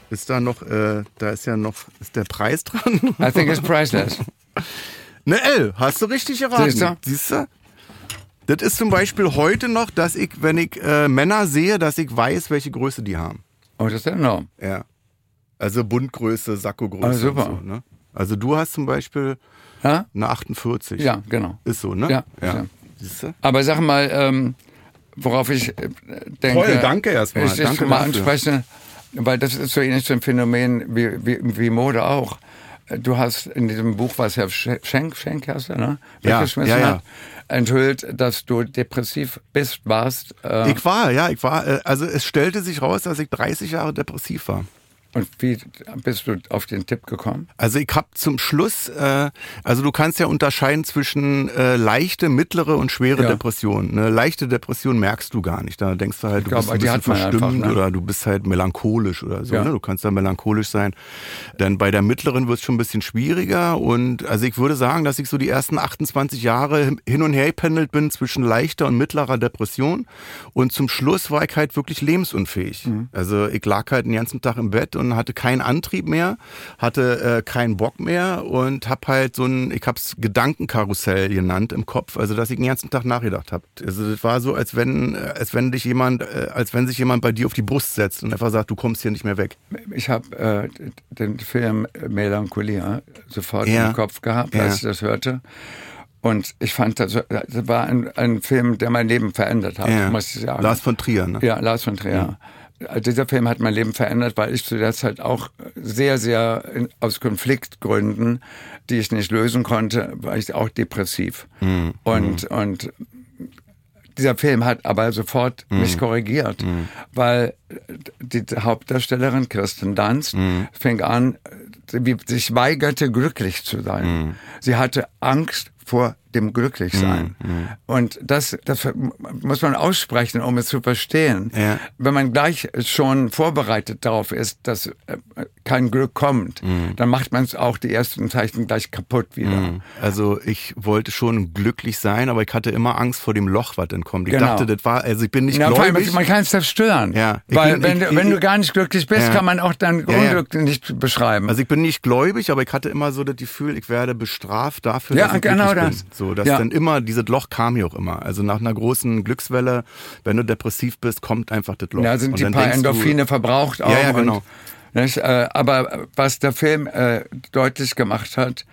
Ist da noch, ist der Preis dran? I think it's priceless. Ne, hast du richtig erraten. Siehst du? Das ist zum Beispiel heute noch, dass ich, wenn ich Männer sehe, dass ich weiß, welche Größe die haben. Oh, das ist ja enorm. Ja. Also Bundgröße, Sakko-Größe. Oh, super. Und so, ne? Also du hast zum Beispiel eine 48. Ja, genau. Ist so, ne? Ja. Siehst du? Aber sag mal, worauf ich denke... Toll, danke erstmal. Danke mal ansprechen... Weil das ist so ähnlich so ein Phänomen wie Mode auch. Du hast in diesem Buch, was Herr Schenk hast du, ne? Weggeschmissen hat, enthüllt, dass du depressiv warst. Ich war. Also es stellte sich raus, dass ich 30 Jahre depressiv war. Und wie bist du auf den Tipp gekommen? Also ich habe zum Schluss, also du kannst ja unterscheiden zwischen leichte, mittlere und schwere Depressionen. Eine leichte Depression merkst du gar nicht. Da denkst du halt, du bist ein bisschen verstimmt oder du bist halt melancholisch oder so. Ja. Ne? Du kannst da melancholisch sein. Dann bei der mittleren wird es schon ein bisschen schwieriger. Und also ich würde sagen, dass ich so die ersten 28 Jahre hin und her gependelt bin zwischen leichter und mittlerer Depression. Und zum Schluss war ich halt wirklich lebensunfähig. Mhm. Also ich lag halt den ganzen Tag im Bett und hatte keinen Antrieb mehr, hatte keinen Bock mehr und habe halt so ein, ich habe es Gedankenkarussell genannt im Kopf, also dass ich den ganzen Tag nachgedacht habe. Also das war so, als wenn sich jemand bei dir auf die Brust setzt und einfach sagt, du kommst hier nicht mehr weg. Ich habe den Film Melancholia sofort im Kopf gehabt, als ich das hörte. Und ich fand, das war ein Film, der mein Leben verändert hat, muss ich sagen. Lars von Trier, ne? Ja, Lars von Trier. Mhm. Also dieser Film hat mein Leben verändert, weil ich zu der Zeit auch sehr, sehr aus Konfliktgründen, die ich nicht lösen konnte, war ich auch depressiv. Mm, und dieser Film hat aber sofort mich korrigiert, weil die Hauptdarstellerin Kirsten Dunst fing an, sie sich weigerte, glücklich zu sein. Sie hatte Angst vor dem Glücklichsein. Und das muss man aussprechen, um es zu verstehen. Ja. Wenn man gleich schon vorbereitet darauf ist, dass kein Glück kommt, dann macht man es auch die ersten Zeichen gleich kaputt wieder. Also ich wollte schon glücklich sein, aber ich hatte immer Angst vor dem Loch, was dann kommt. Ich dachte, das war, also ich bin nicht gläubig. Vor allem, man kann es zerstören. Ja. Weil wenn du gar nicht glücklich bist, kann man auch dein Unglück nicht beschreiben. Also ich bin nicht gläubig, aber ich hatte immer so das Gefühl, ich werde bestraft dafür, dass ich glücklich bin. So, dass dann immer, dieses Loch kam hier auch immer. Also nach einer großen Glückswelle, wenn du depressiv bist, kommt einfach das Loch. Da sind die paar Endorphine verbraucht auch. Ja, genau. Und, aber was der Film deutlich gemacht hat,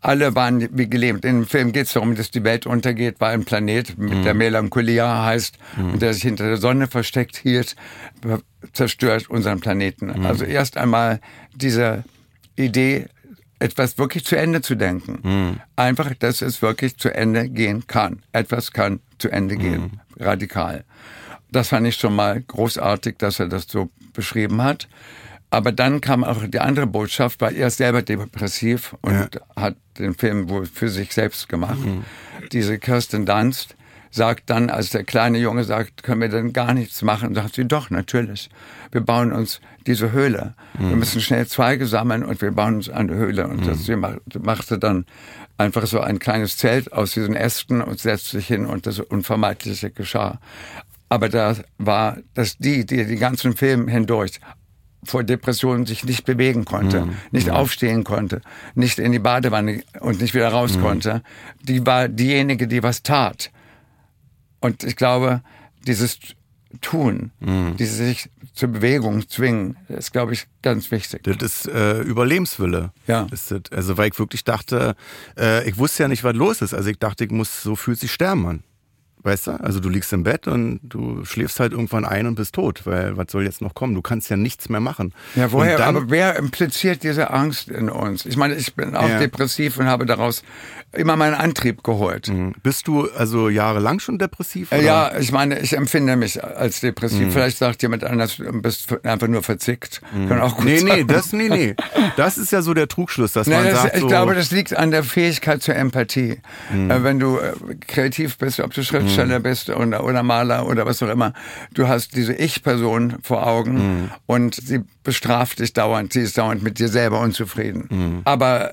alle waren wie gelähmt. In dem Film geht es darum, dass die Welt untergeht, weil ein Planet mit der Melancholia heißt und der sich hinter der Sonne versteckt hielt, zerstört unseren Planeten. Also erst einmal diese Idee, etwas wirklich zu Ende zu denken. Einfach, dass es wirklich zu Ende gehen kann. Etwas kann zu Ende gehen. Radikal. Das fand ich schon mal großartig, dass er das so beschrieben hat. Aber dann kam auch die andere Botschaft, weil er ist selber depressiv und hat den Film wohl für sich selbst gemacht. Diese Kirsten Dunst sagt dann, als der kleine Junge sagt, können wir denn gar nichts machen? Sagt sie, doch, natürlich. Wir bauen uns diese Höhle. Wir müssen schnell Zweige sammeln und wir bauen uns eine Höhle. Und sie machte dann einfach so ein kleines Zelt aus diesen Ästen und setzte sich hin und das Unvermeidliche geschah. Aber das war, dass die ganzen Filme hindurch vor Depressionen sich nicht bewegen konnte, nicht aufstehen konnte, nicht in die Badewanne und nicht wieder raus konnte, die war diejenige, die was tat. Und ich glaube, dieses Tun, dieses sich zur Bewegung zwingen, ist, glaube ich, ganz wichtig. Das ist Überlebenswille. Ja. Ist das. Also, weil ich wirklich dachte, ich wusste ja nicht, was los ist. Also ich dachte, ich muss, so fühlt sich Sterben an. Weißt du? Also du liegst im Bett und du schläfst halt irgendwann ein und bist tot, weil was soll jetzt noch kommen? Du kannst ja nichts mehr machen. Ja, woher? Dann, aber wer impliziert diese Angst in uns? Ich meine, ich bin auch depressiv und habe daraus immer meinen Antrieb geholt. Mhm. Bist du also jahrelang schon depressiv? Oder? Ja, ich meine, ich empfinde mich als depressiv. Mhm. Vielleicht sagt jemand anders, du bist einfach nur verzickt. Mhm. Kann auch gut sein. Nee. Das ist ja so der Trugschluss, dass man sagt, ich glaube, das liegt an der Fähigkeit zur Empathie. Mhm. Wenn du kreativ bist, ob du schreibst, bist oder Maler oder was auch immer. Du hast diese Ich-Person vor Augen und sie bestraft dich dauernd. Sie ist dauernd mit dir selber unzufrieden. Mhm. Aber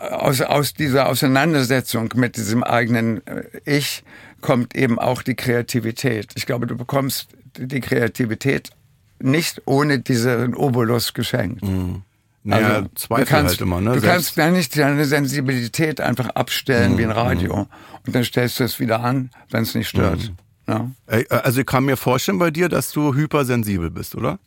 aus dieser Auseinandersetzung mit diesem eigenen Ich kommt eben auch die Kreativität. Ich glaube, du bekommst die Kreativität nicht ohne diesen Obolus geschenkt. Mhm. Naja, also, Zweifel kannst, halt immer. Ne? Du kannst ja nicht deine Sensibilität einfach abstellen wie ein Radio. Und dann stellst du es wieder an, wenn es nicht stört. Mhm. Ja? Also ich kann mir vorstellen bei dir, dass du hypersensibel bist, oder?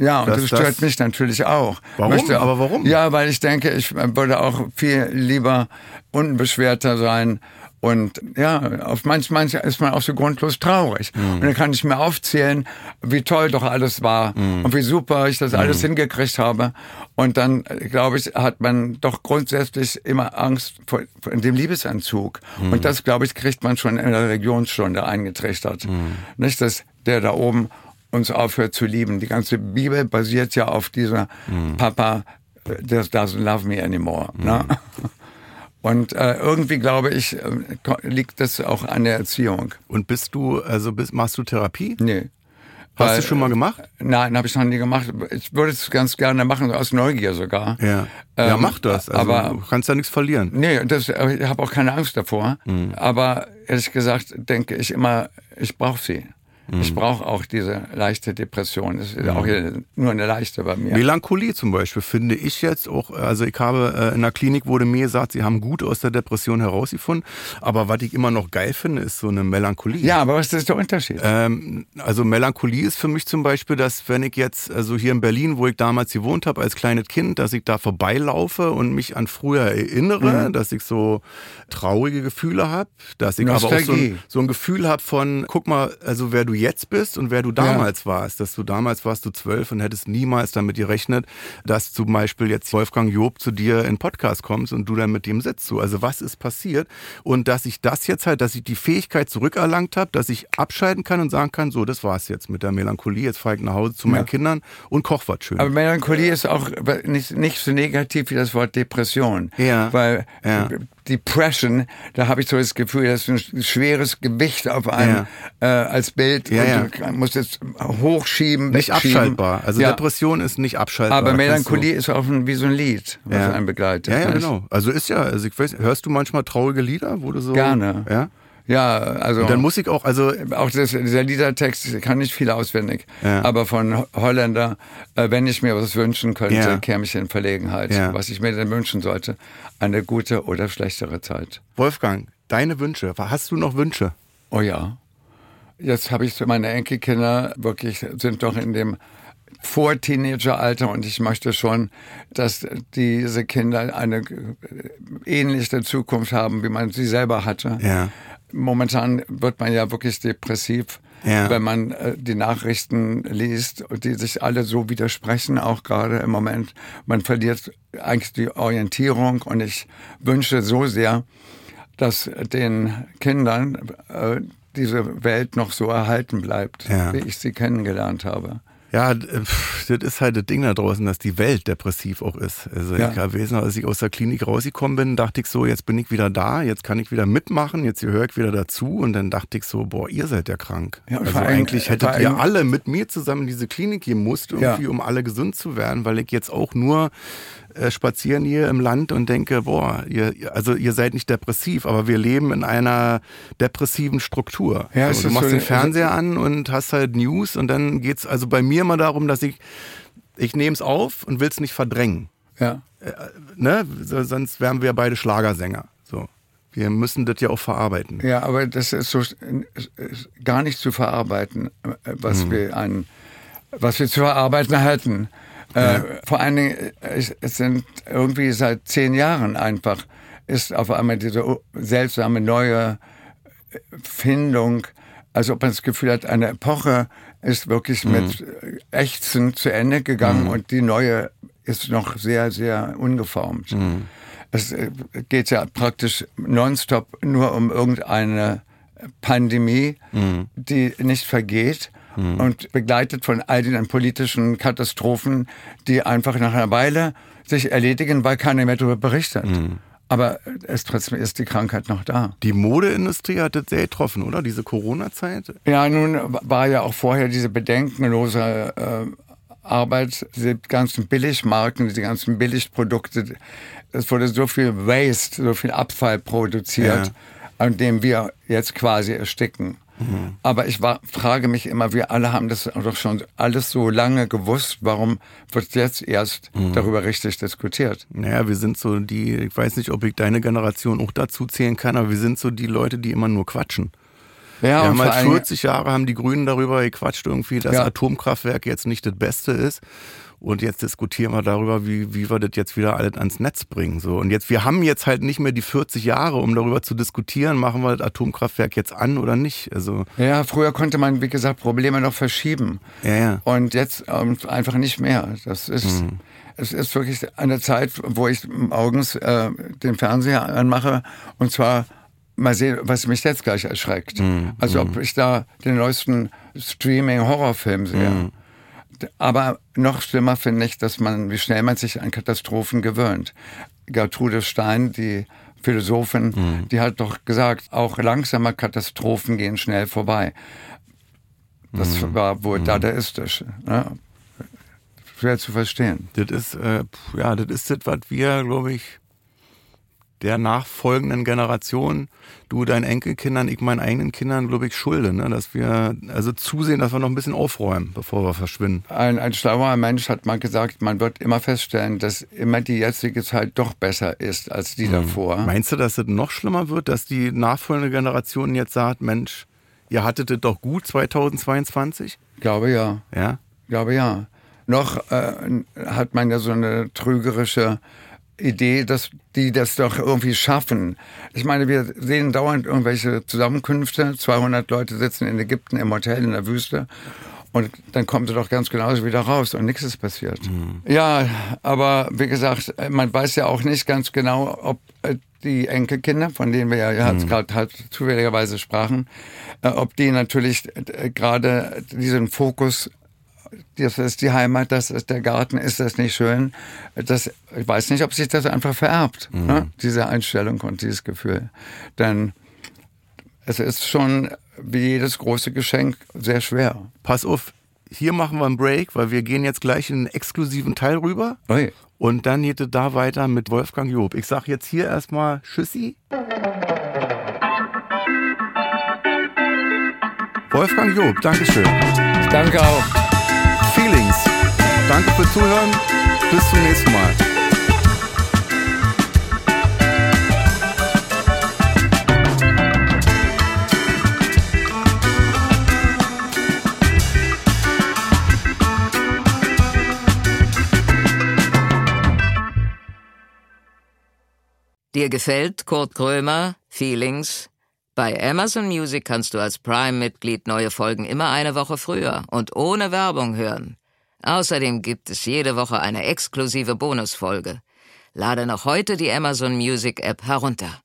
Ja, und das stört mich natürlich auch. Warum? Aber warum? Ja, weil ich denke, ich würde auch viel lieber unbeschwerter sein. Und ja, auf manchmal ist man auch so grundlos traurig. Mhm. Und dann kann ich mir aufzählen, wie toll doch alles war und wie super ich das alles hingekriegt habe. Und dann, glaube ich, hat man doch grundsätzlich immer Angst vor dem Liebesanzug. Mhm. Und das, glaube ich, kriegt man schon in der Religionsstunde eingetrichtert. Mhm. Nicht, dass der da oben uns aufhört zu lieben. Die ganze Bibel basiert ja auf dieser Papa, that doesn't love me anymore. Mhm. Ne? Und irgendwie, glaube ich, liegt das auch an der Erziehung. Und machst du Therapie? Nee. Hast du schon mal gemacht? Nein, habe ich noch nie gemacht. Ich würde es ganz gerne machen, aus Neugier sogar. Ja, mach das. Also, aber du kannst ja nichts verlieren. Nee, ich habe auch keine Angst davor. Mhm. Aber ehrlich gesagt denke ich immer, ich brauche sie. Ich brauche auch diese leichte Depression. Das ist auch nur eine leichte bei mir. Melancholie zum Beispiel finde ich jetzt auch, also ich habe in der Klinik wurde mir gesagt, sie haben gut aus der Depression herausgefunden, aber was ich immer noch geil finde, ist so eine Melancholie. Ja, aber was ist der Unterschied? Also Melancholie ist für mich zum Beispiel, dass wenn ich jetzt, also hier in Berlin, wo ich damals gewohnt habe als kleines Kind, dass ich da vorbeilaufe und mich an früher erinnere, dass ich so traurige Gefühle habe, dass ich Nostalgie. Aber auch so ein Gefühl habe von, guck mal, also wer du jetzt bist und wer du damals warst, dass du damals warst du 12 und hättest niemals damit gerechnet, dass zum Beispiel jetzt Wolfgang Joop zu dir in Podcast kommst und du dann mit dem sitzt. So. Also was ist passiert? Und dass ich das jetzt halt, dass ich die Fähigkeit zurückerlangt habe, dass ich abschalten kann und sagen kann, so, das war's jetzt mit der Melancholie, jetzt fahre ich nach Hause zu meinen Kindern und koch was schön. Aber Melancholie ist auch nicht so negativ wie das Wort Depression. Ja. Weil Depression, da habe ich so das Gefühl, das ist ein schweres Gewicht auf einem als Bild. Ja. Du musst jetzt hochschieben, nicht wegschieben. Abschaltbar. Also Depression ist nicht abschaltbar. Aber Melancholie ist auch wie so ein Lied, was einen begleitet. Ja, genau. Also ist ich weiß, hörst du manchmal traurige Lieder, wo du so... Gerne. Ja, also... Und dann muss ich auch, also... Auch dieser Liedertext, kann nicht viel auswendig, aber von Holländer, wenn ich mir was wünschen könnte, käme ich in Verlegenheit. Ja. Was ich mir denn wünschen sollte, eine gute oder schlechtere Zeit. Wolfgang, deine Wünsche, hast du noch Wünsche? Oh ja. Jetzt habe ich meine Enkelkinder, wirklich sind doch in dem Vor-Teenager-Alter und ich möchte schon, dass diese Kinder eine ähnliche Zukunft haben, wie man sie selber hatte. Ja. Momentan wird man ja wirklich depressiv, wenn man die Nachrichten liest, die sich alle so widersprechen, auch gerade im Moment. Man verliert eigentlich die Orientierung und ich wünsche so sehr, dass den Kindern diese Welt noch so erhalten bleibt, wie ich sie kennengelernt habe. Ja, das ist halt das Ding da draußen, dass die Welt depressiv auch ist. Also ich weiß noch, als ich aus der Klinik rausgekommen bin, dachte ich so, jetzt bin ich wieder da, jetzt kann ich wieder mitmachen, jetzt gehöre ich wieder dazu. Und dann dachte ich so, boah, ihr seid ja krank. Ja, also eigentlich hättet ihr alle mit mir zusammen in diese Klinik gehen musst, irgendwie, um alle gesund zu werden, weil ich jetzt auch nur spazieren hier im Land und denke, boah, ihr seid nicht depressiv, aber wir leben in einer depressiven Struktur. Ja, also, du machst den Fernseher an und hast halt News und dann geht's also bei mir immer darum, dass ich nehme es auf und will es nicht verdrängen. Ja. Sonst wären wir beide Schlagersänger. So. Wir müssen das ja auch verarbeiten. Ja, aber das ist so gar nicht zu verarbeiten, was wir zu verarbeiten halten. Ja. Vor allen Dingen, es sind irgendwie seit 10 Jahren einfach, ist auf einmal diese seltsame neue Findung, als ob man das Gefühl hat, eine Epoche ist wirklich mit Ächzen zu Ende gegangen und die neue ist noch sehr, sehr ungeformt. Mhm. Es geht ja praktisch nonstop nur um irgendeine Pandemie, die nicht vergeht und begleitet von all den politischen Katastrophen, die einfach nach einer Weile sich erledigen, weil keiner mehr darüber berichtet. Mhm. Aber trotzdem ist die Krankheit noch da. Die Modeindustrie hat das sehr getroffen, oder? Diese Corona-Zeit? Ja, nun war ja auch vorher diese bedenkenlose Arbeit, die ganzen Billigmarken, die ganzen Billigprodukte. Es wurde so viel Waste, so viel Abfall produziert, an dem wir jetzt quasi ersticken. Mhm. Aber ich frage mich immer, wir alle haben das doch schon alles so lange gewusst, warum wird jetzt erst darüber richtig diskutiert? Naja, wir sind so die, ich weiß nicht, ob ich deine Generation auch dazu zählen kann, aber wir sind so die Leute, die immer nur quatschen. Ja, und vor 40 Jahre haben die Grünen darüber gequatscht irgendwie, dass Atomkraftwerk jetzt nicht das Beste ist. Und jetzt diskutieren wir darüber, wie wir das jetzt wieder alles ans Netz bringen. So. Und jetzt, wir haben jetzt halt nicht mehr die 40 Jahre, um darüber zu diskutieren, machen wir das Atomkraftwerk jetzt an oder nicht. Also ja, früher konnte man, wie gesagt, Probleme noch verschieben. Ja, ja. Und jetzt einfach nicht mehr. Das ist, es ist wirklich eine Zeit, wo ich morgens den Fernseher anmache und zwar mal sehen, was mich jetzt gleich erschreckt. Also ob ich da den neuesten Streaming-Horrorfilm sehe. Aber noch schlimmer finde ich, wie schnell man sich an Katastrophen gewöhnt. Gertrude Stein, die Philosophin, die hat doch gesagt, auch langsame Katastrophen gehen schnell vorbei. Das war wohl dadaistisch, ne? Schwer zu verstehen. Das ist das, was wir, glaube ich, der nachfolgenden Generation, du deinen Enkelkindern, ich meinen eigenen Kindern, glaube ich, schulde, ne? Dass wir also zusehen, dass wir noch ein bisschen aufräumen, bevor wir verschwinden. Ein schlauer Mensch hat mal gesagt, man wird immer feststellen, dass immer die jetzige Zeit doch besser ist als die davor. Meinst du, dass es noch schlimmer wird, dass die nachfolgende Generation jetzt sagt, Mensch, ihr hattet es doch gut 2022? Ich glaube ja. Ja? Ich glaube ja. Noch hat man ja so eine trügerische Idee, dass die das doch irgendwie schaffen. Ich meine, wir sehen dauernd irgendwelche Zusammenkünfte. 200 Leute sitzen in Ägypten im Hotel in der Wüste und dann kommen sie doch ganz genauso wieder raus und nichts ist passiert. Ja, aber wie gesagt, man weiß ja auch nicht ganz genau, ob die Enkelkinder, von denen wir ja gerade halt zufälligerweise sprachen, ob die natürlich gerade diesen Fokus, das ist die Heimat, das ist der Garten, ist das nicht schön? Ich weiß nicht, ob sich das einfach vererbt, ne? Diese Einstellung und dieses Gefühl. Denn es ist schon wie jedes große Geschenk sehr schwer. Pass auf, hier machen wir einen Break, weil wir gehen jetzt gleich in einen exklusiven Teil rüber. Okay. Und dann geht es da weiter mit Wolfgang Joop. Ich sage jetzt hier erstmal Tschüssi. Wolfgang Joop, Dankeschön. Ich danke auch. Feelings. Danke fürs Zuhören. Bis zum nächsten Mal. Dir gefällt Kurt Krömer, Feelings? Bei Amazon Music kannst du als Prime-Mitglied neue Folgen immer eine Woche früher und ohne Werbung hören. Außerdem gibt es jede Woche eine exklusive Bonusfolge. Lade noch heute die Amazon Music App herunter.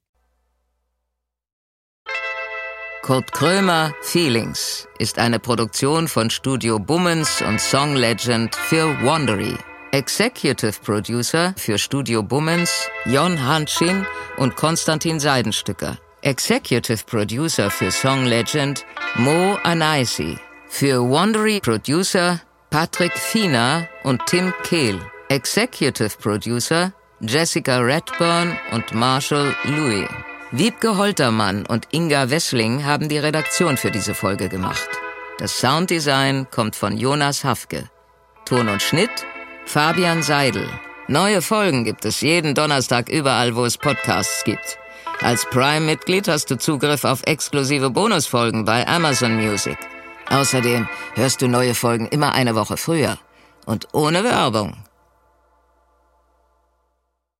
Kurt Krömer Feelings ist eine Produktion von Studio Bummens und Song Legend für Wondery. Executive Producer für Studio Bummens Jon Hanschin und Konstantin Seidenstücker. Executive Producer für Song Legend Mo Anaisi. Für Wondery Producer Patrick Fiener und Tim Kehl. Executive Producer Jessica Redburn und Marshall Louis. Wiebke Holtermann und Inga Wessling haben die Redaktion für diese Folge gemacht. Das Sounddesign kommt von Jonas Hafke. Ton und Schnitt Fabian Seidel. Neue Folgen gibt es jeden Donnerstag überall, wo es Podcasts gibt. Als Prime-Mitglied hast du Zugriff auf exklusive Bonusfolgen bei Amazon Music. Außerdem hörst du neue Folgen immer eine Woche früher und ohne Werbung.